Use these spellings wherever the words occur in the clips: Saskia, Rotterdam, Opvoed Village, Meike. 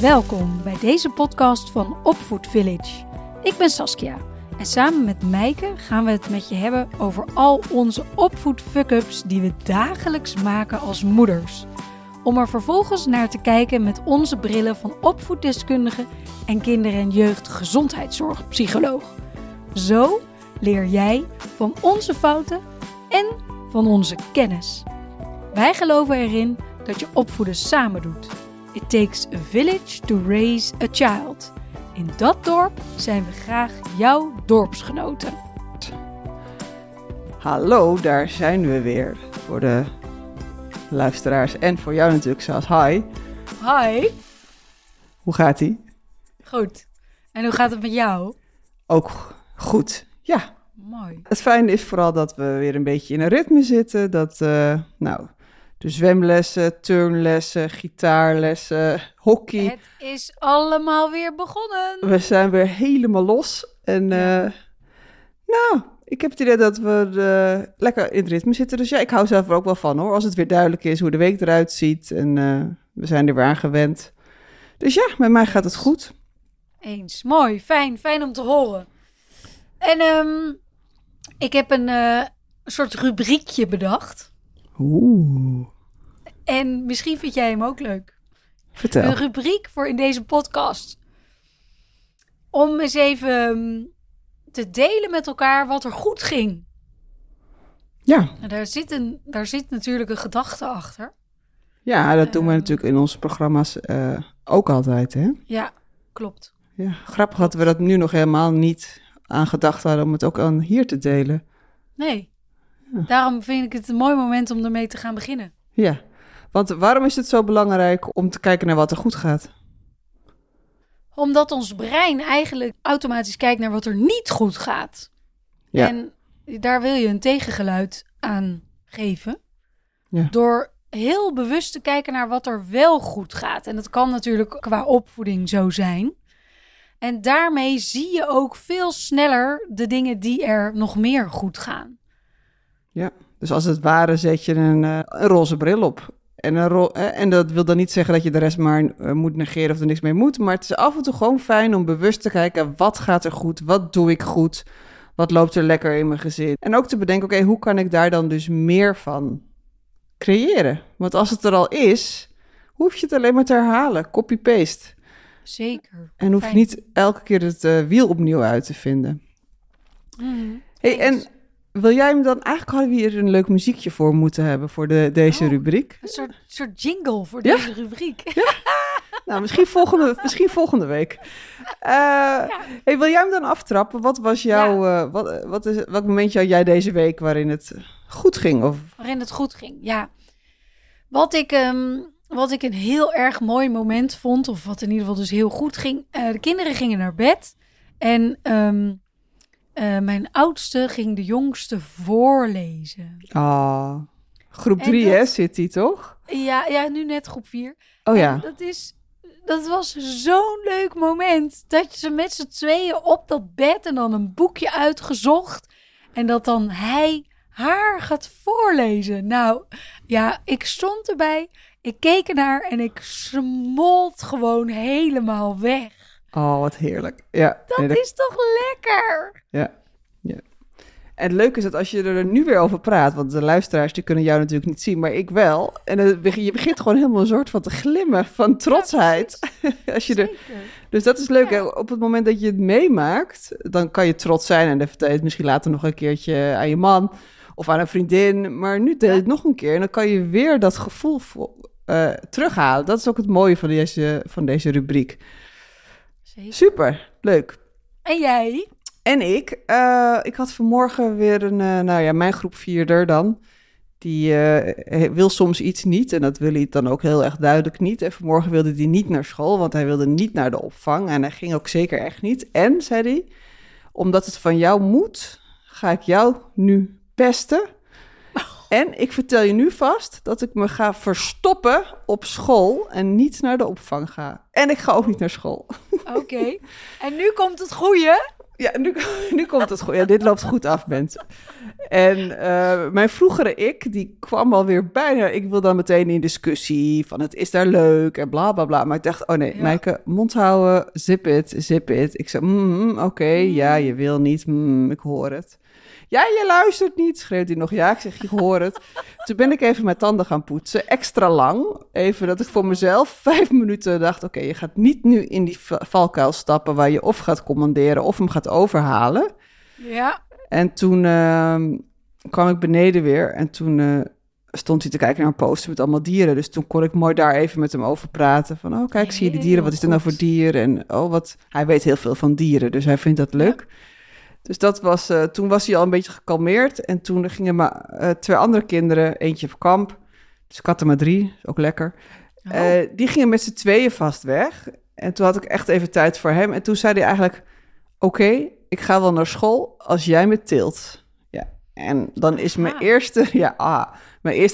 Welkom bij deze podcast van Opvoed Village. Ik ben Saskia en samen met Meike gaan we het met je hebben over al onze opvoed fuck-ups die we dagelijks maken als moeders. Om er vervolgens naar te kijken met onze brillen van opvoeddeskundige en kinder- en jeugdgezondheidszorgpsycholoog. Zo leer jij van onze fouten en van onze kennis. Wij geloven erin dat je opvoeden samen doet. It takes a village to raise a child. In dat dorp zijn we graag jouw dorpsgenoten. Hallo, daar zijn we weer. Voor de luisteraars en voor jou natuurlijk, Sas. Hi. Hi. Hoe gaat-ie? Goed. En hoe gaat het met jou? Ook goed, ja. Mooi. Het fijne is vooral dat we weer een beetje in een ritme zitten. Dat, de zwemlessen, turnlessen, gitaarlessen, hockey. Het is allemaal weer begonnen. We zijn weer helemaal los. En ja. Ik heb het idee dat we lekker in het ritme zitten. Dus ja, ik hou zelf er ook wel van hoor. Als het weer duidelijk is hoe de week eruit ziet. En we zijn er weer aan gewend. Dus ja, met mij gaat het goed. Eens, mooi, fijn om te horen. En ik heb een soort rubriekje bedacht. Oeh. En misschien vind jij hem ook leuk. Vertel. Een rubriek voor in deze podcast. Om eens even te delen met elkaar wat er goed ging. Ja. En daar zit natuurlijk een gedachte achter. Ja, dat doen we natuurlijk in onze programma's ook altijd, hè? Ja, klopt. Ja, grappig dat we dat nu nog helemaal niet aan gedacht hadden om het ook aan hier te delen. Nee. Ja. Daarom vind ik het een mooi moment om ermee te gaan beginnen. Ja, want waarom is het zo belangrijk om te kijken naar wat er goed gaat? Omdat ons brein eigenlijk automatisch kijkt naar wat er niet goed gaat. Ja. En daar wil je een tegengeluid aan geven. Ja. Door heel bewust te kijken naar wat er wel goed gaat. En dat kan natuurlijk qua opvoeding zo zijn. En daarmee zie je ook veel sneller de dingen die er nog meer goed gaan. Ja, dus als het ware zet je een roze bril op. En dat wil dan niet zeggen dat je de rest maar moet negeren of er niks mee moet. Maar het is af en toe gewoon fijn om bewust te kijken, wat gaat er goed? Wat doe ik goed? Wat loopt er lekker in mijn gezin? En ook te bedenken, oké, hoe kan ik daar dan dus meer van creëren? Want als het er al is, hoef je het alleen maar te herhalen. Copy-paste. Zeker. En hoef je niet elke keer het wiel opnieuw uit te vinden. Mm, hey, en wil jij hem dan, eigenlijk hadden we hier een leuk muziekje voor moeten hebben voor deze rubriek. Een soort jingle voor deze rubriek. Ja? Nou, misschien volgende week. Hey, wil jij hem dan aftrappen? Wat was jouw, welk moment had jij deze week waarin het goed ging? Of? Waarin het goed ging, ja. Wat ik een heel erg mooi moment vond, of wat in ieder geval dus heel goed ging. De kinderen gingen naar bed en mijn oudste ging de jongste voorlezen. Ah, groep 3 hè, zit die toch? Ja, nu net groep 4. Oh en ja. Dat was zo'n leuk moment. Dat je ze met z'n tweeën op dat bed en dan een boekje uitgezocht. En dat dan hij haar gaat voorlezen. Nou, ja, ik stond erbij. Ik keek ernaar en ik smolt gewoon helemaal weg. Oh, wat heerlijk. Ja, dat is toch lekker? Ja, ja. En het leuke is dat als je er nu weer over praat, want de luisteraars die kunnen jou natuurlijk niet zien, maar ik wel. En je begint gewoon helemaal een soort van te glimmen van trotsheid. Ja, als je dus dat is leuk. Ja. Op het moment dat je het meemaakt, dan kan je trots zijn. En dan vertel je het misschien later nog een keertje aan je man of aan een vriendin. Maar nu deel je het nog een keer en dan kan je weer dat gevoel terughalen. Dat is ook het mooie van deze rubriek. Zeker. Super, leuk. En jij? En ik. Ik had vanmorgen weer een, mijn groep 4er dan. Die wil soms iets niet. En dat wil hij dan ook heel erg duidelijk niet. En vanmorgen wilde hij niet naar school, want hij wilde niet naar de opvang. En hij ging ook zeker echt niet. En, zei hij, omdat het van jou moet, ga ik jou nu pesten. En ik vertel je nu vast dat ik me ga verstoppen op school en niet naar de opvang ga. En ik ga ook niet naar school. Oké. En nu komt het goeie. Ja, nu komt het goed. Ja, dit loopt goed af, mensen. En mijn vroegere ik, die kwam alweer bijna... Ik wil dan meteen in discussie van het is daar leuk en bla, bla, bla. Maar ik dacht, oh nee, ja. Meike, mond houden, zip it, zip it. Ik zei, oké, ja, je wil niet, ik hoor het. Ja, je luistert niet, schreeuwt hij nog. Ja, ik zeg, je hoort het. Toen ben ik even mijn tanden gaan poetsen, extra lang. Even dat ik voor mezelf 5 minuten dacht... oké, je gaat niet nu in die valkuil stappen... waar je of gaat commanderen of hem gaat overhalen. Ja. En toen kwam ik beneden weer... en toen stond hij te kijken naar een poster met allemaal dieren. Dus toen kon ik mooi daar even met hem over praten. Van, oh kijk, zie je die dieren? Wat is er nou voor dier? En oh, wat... Hij weet heel veel van dieren, dus hij vindt dat leuk... Ja. Dus dat was, toen was hij al een beetje gekalmeerd. En toen gingen maar 2 andere kinderen, eentje op kamp. Dus ik had er maar 3, ook lekker. Oh. Die gingen met z'n 2 vast weg. En toen had ik echt even tijd voor hem. En toen zei hij eigenlijk, oké, ik ga wel naar school als jij me tilt. Ja. En dan is mijn eerste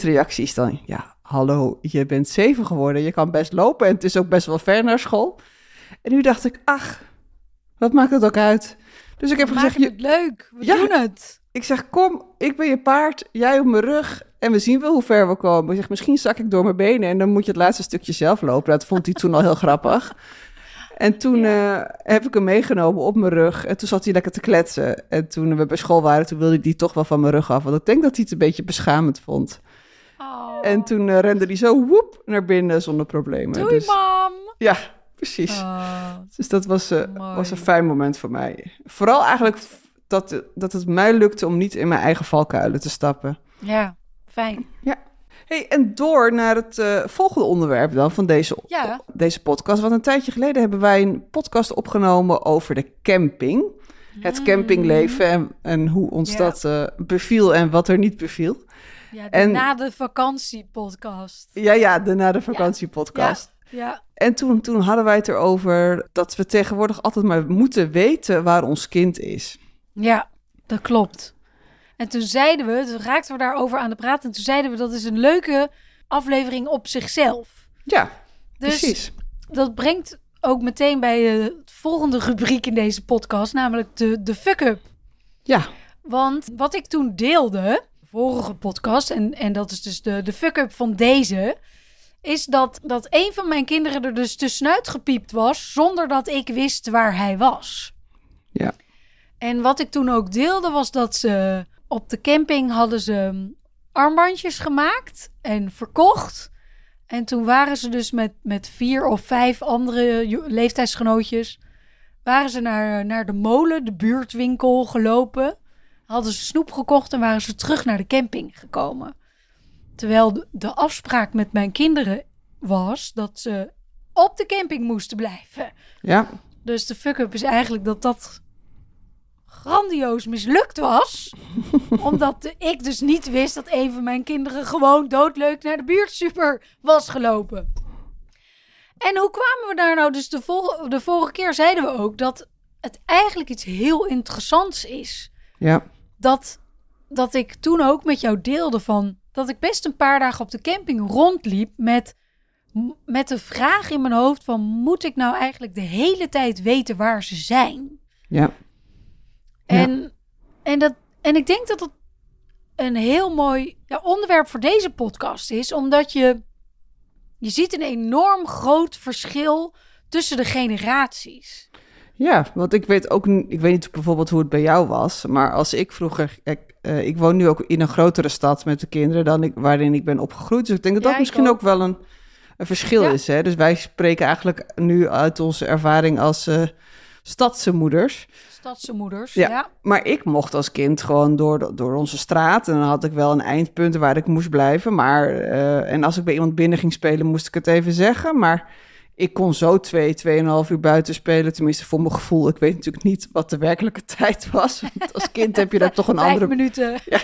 reactie is dan... Ja, hallo, je bent 7 geworden. Je kan best lopen en het is ook best wel ver naar school. En nu dacht ik, ach, wat maakt het ook uit... Dus ik heb gezegd... het leuk, we doen het. Ik zeg, kom, ik ben je paard, jij op mijn rug... en we zien wel hoe ver we komen. Ik zeg, misschien zak ik door mijn benen... en dan moet je het laatste stukje zelf lopen. Dat vond hij toen al heel grappig. En toen heb ik hem meegenomen op mijn rug... en toen zat hij lekker te kletsen. En toen we bij school waren, toen wilde ik die toch wel van mijn rug af... want ik denk dat hij het een beetje beschamend vond. Oh. En toen rende hij zo, woep, naar binnen zonder problemen. Doei, dus, mam! Ja. Precies. Dus dat was een fijn moment voor mij. Vooral eigenlijk dat het mij lukte om niet in mijn eigen valkuilen te stappen. Ja, fijn. Ja. Hey, en door naar het volgende onderwerp dan van deze podcast. Want een tijdje geleden hebben wij een podcast opgenomen over de camping. Het campingleven en hoe ons dat beviel en wat er niet beviel. Ja, de na de vakantie podcast. Ja, de na de vakantie podcast. Ja. En toen hadden wij het erover dat we tegenwoordig altijd maar moeten weten waar ons kind is. Ja, dat klopt. En toen raakten we daarover aan de praat... en toen zeiden we dat is een leuke aflevering op zichzelf. Ja, dus precies. Dat brengt ook meteen bij de volgende rubriek in deze podcast... namelijk de fuck-up. Ja. Want wat ik toen deelde, vorige podcast... en dat is dus de fuck-up van deze... is dat een van mijn kinderen er dus tussenuit gepiept was... zonder dat ik wist waar hij was. Ja. En wat ik toen ook deelde was dat ze... op de camping hadden ze armbandjes gemaakt en verkocht. En toen waren ze dus met 4 of 5 andere leeftijdsgenootjes... waren ze naar de molen, de buurtwinkel, gelopen. Hadden ze snoep gekocht en waren ze terug naar de camping gekomen. Terwijl de afspraak met mijn kinderen was dat ze op de camping moesten blijven. Ja. Dus de fuck-up is eigenlijk dat grandioos mislukt was. Omdat ik dus niet wist dat een van mijn kinderen gewoon doodleuk naar de buurtsuper was gelopen. En hoe kwamen we daar nou? Dus de vorige keer zeiden we ook dat het eigenlijk iets heel interessants is. Ja. Dat ik toen ook met jou deelde van... dat ik best een paar dagen op de camping rondliep met de vraag in mijn hoofd van... moet ik nou eigenlijk de hele tijd weten waar ze zijn? Ja. En ik denk dat het een heel mooi onderwerp voor deze podcast is... omdat je ziet een enorm groot verschil tussen de generaties. Ja, want ik weet niet bijvoorbeeld hoe het bij jou was... maar als ik vroeger... ik woon nu ook in een grotere stad met de kinderen dan waarin ik ben opgegroeid. Dus ik denk dat dat misschien ook wel een verschil is. Hè? Dus wij spreken eigenlijk nu uit onze ervaring als stadse moeders. Stadse moeders, ja. Maar ik mocht als kind gewoon door onze straat. En dan had ik wel een eindpunt waar ik moest blijven. Maar en als ik bij iemand binnen ging spelen, moest ik het even zeggen. Maar ik kon zo 2,5 uur buiten spelen. Tenminste, voor mijn gevoel. Ik weet natuurlijk niet wat de werkelijke tijd was. Want als kind heb je daar toch een 5 andere... 5 minuten. Ja.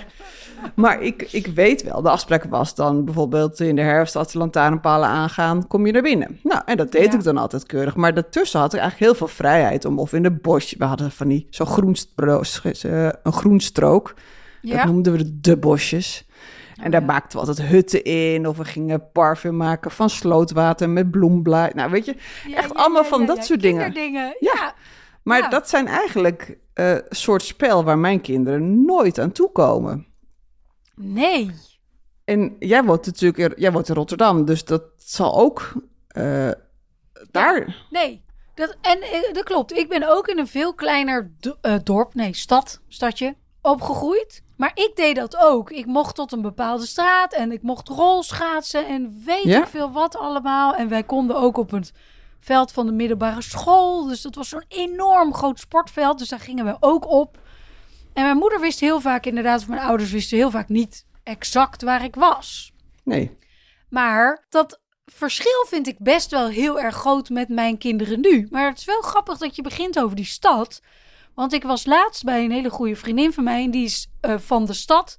Maar ik weet wel, de afspraak was dan bijvoorbeeld in de herfst... als de lantaarnpalen aangaan, kom je naar binnen. Nou, en dat deed ik dan altijd keurig. Maar daartussen had ik eigenlijk heel veel vrijheid om... of in de bosje, we hadden van die zo'n groenstrook. Ja. Dat noemden we de bosjes. En daar maakten we altijd hutten in. Of we gingen parfum maken van slootwater met bloemblaai. Nou, weet je, echt allemaal van dat soort dingen. Ja. Maar dat zijn eigenlijk soort spel waar mijn kinderen nooit aan toekomen. Nee. En jij woont natuurlijk in Rotterdam, dus dat zal ook daar... Ja, nee, dat klopt. Ik ben ook in een veel kleiner stadje opgegroeid. Maar ik deed dat ook. Ik mocht tot een bepaalde straat en ik mocht rolschaatsen en weet ik veel wat allemaal. En wij konden ook op het veld van de middelbare school. Dus dat was zo'n enorm groot sportveld. Dus daar gingen we ook op. En mijn moeder wist heel vaak inderdaad, of mijn ouders wisten heel vaak niet exact waar ik was. Nee. Maar dat verschil vind ik best wel heel erg groot met mijn kinderen nu. Maar het is wel grappig dat je begint over die stad. Want ik was laatst bij een hele goede vriendin van mij. En die is van de stad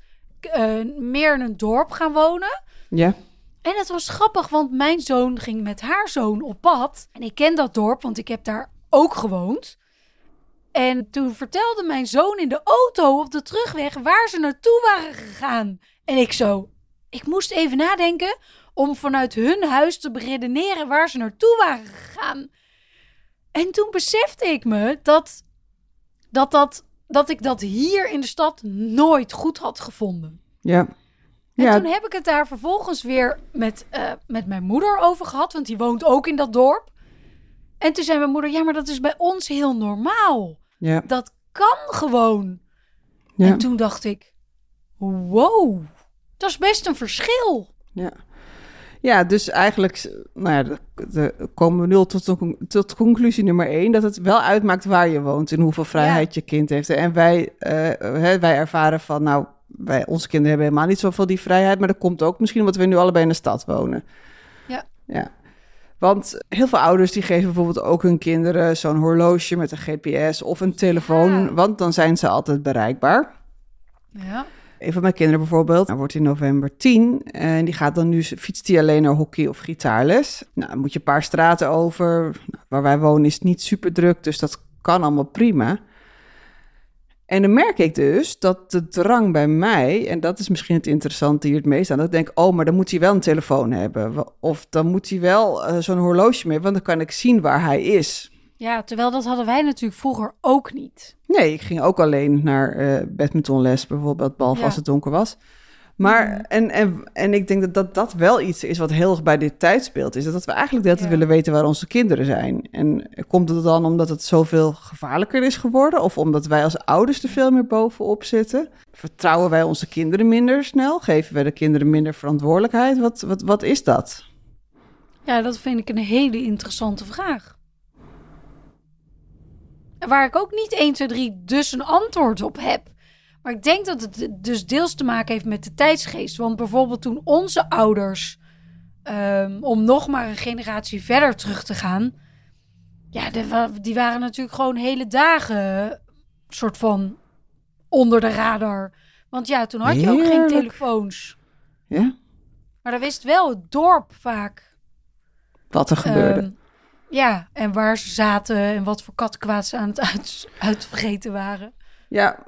meer in een dorp gaan wonen. Ja. En het was grappig, want mijn zoon ging met haar zoon op pad. En ik ken dat dorp, want ik heb daar ook gewoond. En toen vertelde mijn zoon in de auto op de terugweg waar ze naartoe waren gegaan. En ik moest even nadenken om vanuit hun huis te beredeneren waar ze naartoe waren gegaan. En toen besefte ik me dat ik dat hier in de stad nooit goed had gevonden. Ja. En toen heb ik het daar vervolgens weer met mijn moeder over gehad. Want die woont ook in dat dorp. En toen zei mijn moeder, ja, maar dat is bij ons heel normaal. Ja. Dat kan gewoon. Ja. En toen dacht ik, wow, dat is best een verschil. Ja, ja, dus eigenlijk komen we nu tot conclusie nummer 1... dat het wel uitmaakt waar je woont en hoeveel vrijheid je kind heeft. En wij ervaren van, onze kinderen hebben helemaal niet zoveel die vrijheid, maar dat komt ook misschien omdat we nu allebei in de stad wonen. Ja. Ja. Want heel veel ouders die geven bijvoorbeeld ook hun kinderen zo'n horloge met een GPS of een telefoon. Ja. Want dan zijn ze altijd bereikbaar. Ja. Een van mijn kinderen bijvoorbeeld, hij wordt in november 10. En die gaat dan nu, fietst hij alleen naar hockey of gitaarles. Nou, dan moet je een paar straten over. Waar wij wonen is het niet super druk, dus dat kan allemaal prima. En dan merk ik dus dat de drang bij mij, en dat is misschien het interessante hier het meest aan, dat ik denk, maar dan moet hij wel een telefoon hebben. Of dan moet hij wel zo'n horloge mee, want dan kan ik zien waar hij is. Ja, terwijl dat hadden wij natuurlijk vroeger ook niet. Nee, ik ging ook alleen naar badmintonles bijvoorbeeld, behalve als het donker was. Maar, en ik denk dat wel iets is wat heel erg bij dit tijdsbeeld is. Dat we eigenlijk de hele tijd willen weten waar onze kinderen zijn. En komt het dan omdat het zoveel gevaarlijker is geworden? Of omdat wij als ouders er veel meer bovenop zitten? Vertrouwen wij onze kinderen minder snel? Geven wij de kinderen minder verantwoordelijkheid? Wat is dat? Ja, dat vind ik een hele interessante vraag. Waar ik ook niet 1, 2, 3 dus een antwoord op heb. Maar ik denk dat het dus deels te maken heeft met de tijdsgeest. Want bijvoorbeeld toen onze ouders, om nog maar een generatie verder terug te gaan, ja, die waren natuurlijk gewoon hele dagen soort van onder de radar. Want ja, toen had je ook geen telefoons. Ja. Maar dan wist wel het dorp vaak wat er gebeurde. Ja, en waar ze zaten en wat voor kattenkwaad ze aan het uitvreten waren. Ja,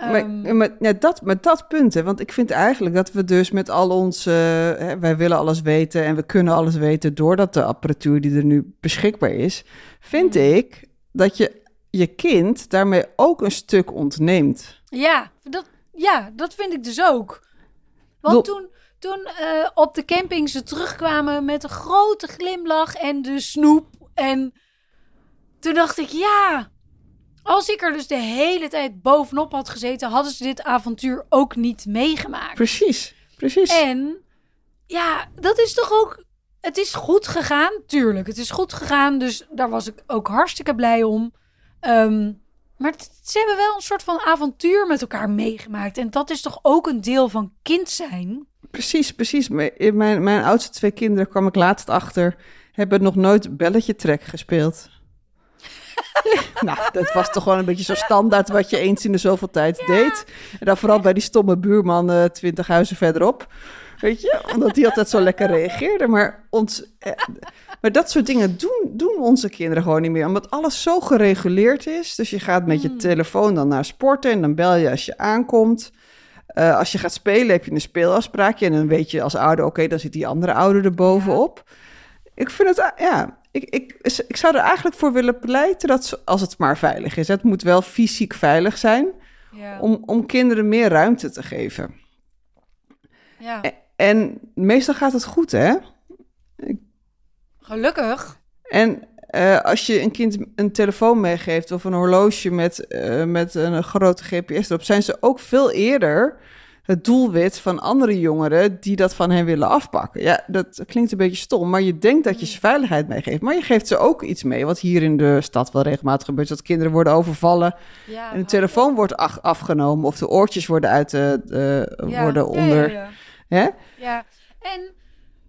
maar dat punt, hè, want ik vind eigenlijk dat we dus met al ons... wij willen alles weten en we kunnen alles weten doordat de apparatuur die er nu beschikbaar is. Vind ik dat je kind daarmee ook een stuk ontneemt. Ja, dat vind ik dus ook. Want toen op de camping ze terugkwamen met een grote glimlach en de snoep. En toen dacht ik, ja... Als ik er dus de hele tijd bovenop had gezeten, hadden ze dit avontuur ook niet meegemaakt. Precies. En ja, dat is toch ook... Het is goed gegaan, tuurlijk. Het is goed gegaan, dus daar was ik ook hartstikke blij om. Maar ze hebben wel een soort van avontuur met elkaar meegemaakt. En dat is toch ook een deel van kind zijn? Precies. Mijn oudste twee kinderen, kwam ik laatst achter, hebben nog nooit belletje trek gespeeld. Nou, dat was toch gewoon een beetje zo standaard wat je eens in de zoveel tijd deed. En dan vooral bij die stomme buurman 20 huizen verderop. Weet je, omdat die altijd zo lekker reageerde. Maar, maar dat soort dingen doen onze kinderen gewoon niet meer. Omdat alles zo gereguleerd is. Dus je gaat met je telefoon dan naar sporten en dan bel je als je aankomt. Als je gaat spelen heb je een speelafspraakje. En dan weet je als ouder, oké, dan zit die andere ouder er bovenop. Ik vind het... Ik zou er eigenlijk voor willen pleiten dat ze, als het maar veilig is, het moet wel fysiek veilig zijn, ja, om kinderen meer ruimte te geven. Ja. En meestal gaat het goed, hè? Gelukkig. En als je een kind een telefoon meegeeft of een horloge met een grote GPS erop, zijn ze ook veel eerder het doelwit van andere jongeren die dat van hen willen afpakken. Ja, dat klinkt een beetje stom, maar je denkt dat je ze veiligheid meegeeft. Maar je geeft ze ook iets mee, wat hier in de stad wel regelmatig gebeurt, dat kinderen worden overvallen, ja, en de telefoon wordt afgenomen of de oortjes worden uit worden onder. Hè? Ja. En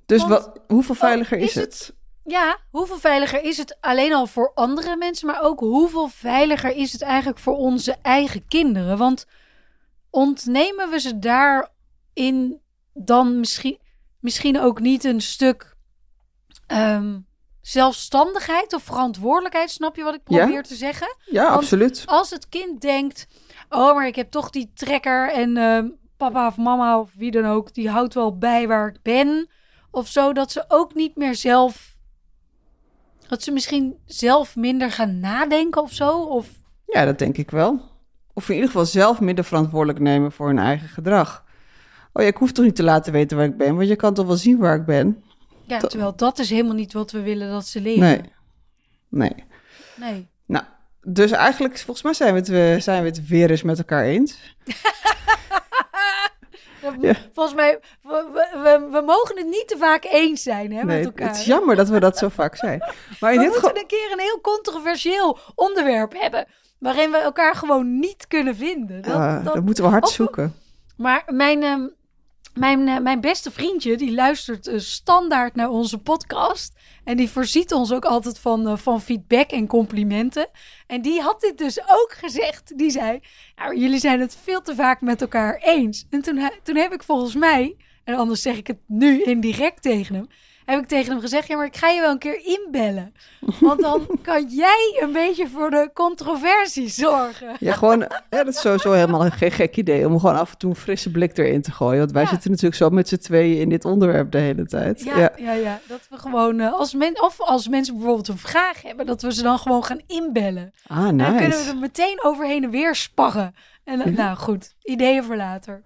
dus hoeveel veiliger is het? Ja, hoeveel veiliger is het alleen al voor andere mensen, maar ook hoeveel veiliger is het eigenlijk voor onze eigen kinderen? Want ontnemen we ze daarin dan misschien ook niet een stuk zelfstandigheid of verantwoordelijkheid? Snap je wat ik probeer te zeggen? Ja, want absoluut. Als het kind denkt, oh, maar ik heb toch die trekker en papa of mama of wie dan ook, die houdt wel bij waar ik ben of zo, dat ze ook niet meer zelf, dat ze misschien zelf minder gaan nadenken of zo? Of... Ja, dat denk ik wel. Of in ieder geval zelf minder verantwoordelijk nemen voor hun eigen gedrag. Oh ja, ik hoef toch niet te laten weten waar ik ben, want je kan toch wel zien waar ik ben? Ja, terwijl dat is helemaal niet wat we willen dat ze leren. Nee. Nou, dus eigenlijk, volgens mij zijn we het weer eens met elkaar eens. Ja. Volgens mij, we mogen het niet te vaak eens zijn, hè, met elkaar. Het is jammer dat we dat zo vaak zijn. Maar we moeten een keer een heel controversieel onderwerp hebben, waarin we elkaar gewoon niet kunnen vinden. Dat moeten we hard zoeken. Maar mijn beste vriendje, die luistert standaard naar onze podcast. En die voorziet ons ook altijd van feedback en complimenten. En die had dit dus ook gezegd. Die zei, nou, jullie zijn het veel te vaak met elkaar eens. En toen heb ik volgens mij, en anders zeg ik het nu indirect tegen hem, heb ik tegen hem gezegd, ja, maar ik ga je wel een keer inbellen. Want dan kan jij een beetje voor de controversie zorgen. Ja, gewoon, ja, dat is sowieso helemaal geen gek idee om gewoon af en toe een frisse blik erin te gooien. Want wij zitten natuurlijk zo met z'n tweeën in dit onderwerp de hele tijd. Ja. Dat we gewoon, als mensen bijvoorbeeld een vraag hebben, dat we ze dan gewoon gaan inbellen. Ah, nice. Dan kunnen we er meteen overheen en weer sparren. En dan, nou goed, ideeën voor later.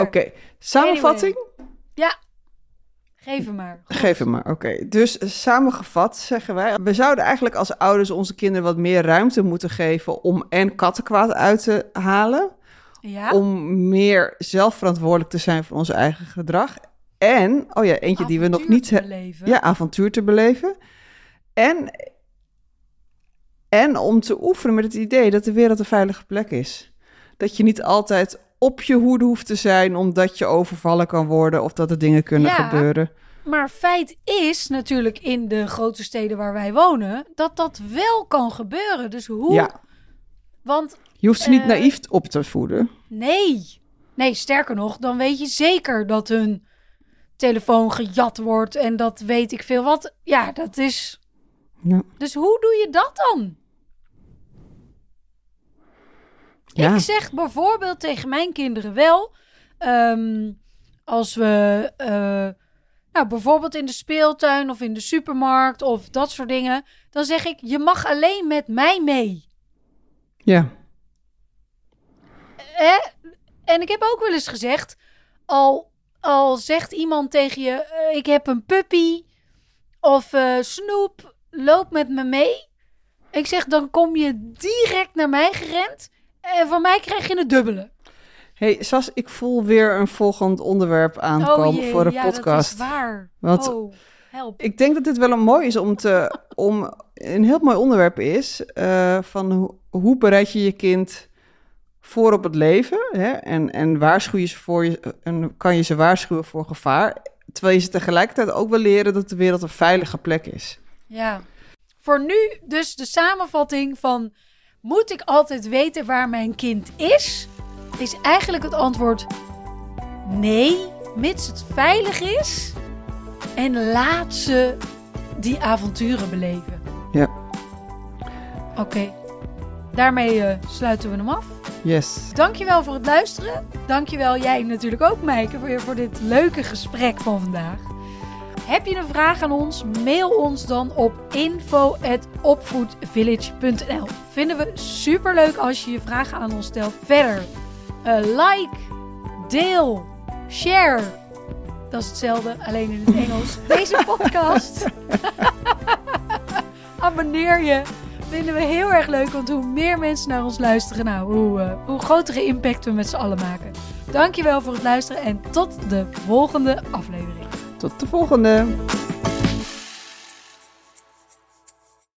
Oké, samenvatting? Anyway, ja. Geef hem maar. Goed. Geef hem maar, oké. Dus samengevat zeggen wij, we zouden eigenlijk als ouders onze kinderen wat meer ruimte moeten geven om kattenkwaad uit te halen. Ja. Om meer zelfverantwoordelijk te zijn voor ons eigen gedrag. En, eentje die we nog niet hebben. Ja, avontuur te beleven. En om te oefenen met het idee dat de wereld een veilige plek is. Dat je niet altijd op je hoede hoeft te zijn, omdat je overvallen kan worden of dat er dingen kunnen gebeuren. Maar feit is natuurlijk in de grote steden waar wij wonen, dat wel kan gebeuren. Dus hoe? Ja. Want je hoeft ze niet naïef op te voeden. Nee, sterker nog, dan weet je zeker dat hun telefoon gejat wordt en dat weet ik veel wat. Ja, dat is... Ja. Dus hoe doe je dat dan? Ja. Ik zeg bijvoorbeeld tegen mijn kinderen wel, als we bijvoorbeeld in de speeltuin of in de supermarkt of dat soort dingen, dan zeg ik, je mag alleen met mij mee. Ja. En ik heb ook wel eens gezegd, al zegt iemand tegen je, ik heb een puppy of Snoep, loop met me mee. Ik zeg, dan kom je direct naar mij gerend. En van mij krijg je het dubbele. Hey Sas, ik voel weer een volgend onderwerp aankomen voor de podcast. Dat is waar. Want help. Ik denk dat dit wel een mooi is om een heel mooi onderwerp is van hoe bereid je je kind voor op het leven, hè? En waarschuw je ze en kan je ze waarschuwen voor gevaar, terwijl je ze tegelijkertijd ook wil leren dat de wereld een veilige plek is. Ja. Voor nu dus de samenvatting van: moet ik altijd weten waar mijn kind is? Is eigenlijk het antwoord nee, mits het veilig is. En laat ze die avonturen beleven. Ja. Oké. Daarmee sluiten we hem af. Yes. Dankjewel voor het luisteren. Dankjewel jij natuurlijk ook, Meike, voor dit leuke gesprek van vandaag. Heb je een vraag aan ons? Mail ons dan op info@opvoedvillage.nl. Vinden we superleuk als je je vragen aan ons stelt. Verder, like, deel, share. Dat is hetzelfde, alleen in het Engels. Deze podcast. Abonneer je. Vinden we heel erg leuk, want hoe meer mensen naar ons luisteren, hoe grotere impact we met z'n allen maken. Dankjewel voor het luisteren en tot de volgende aflevering. Tot de volgende!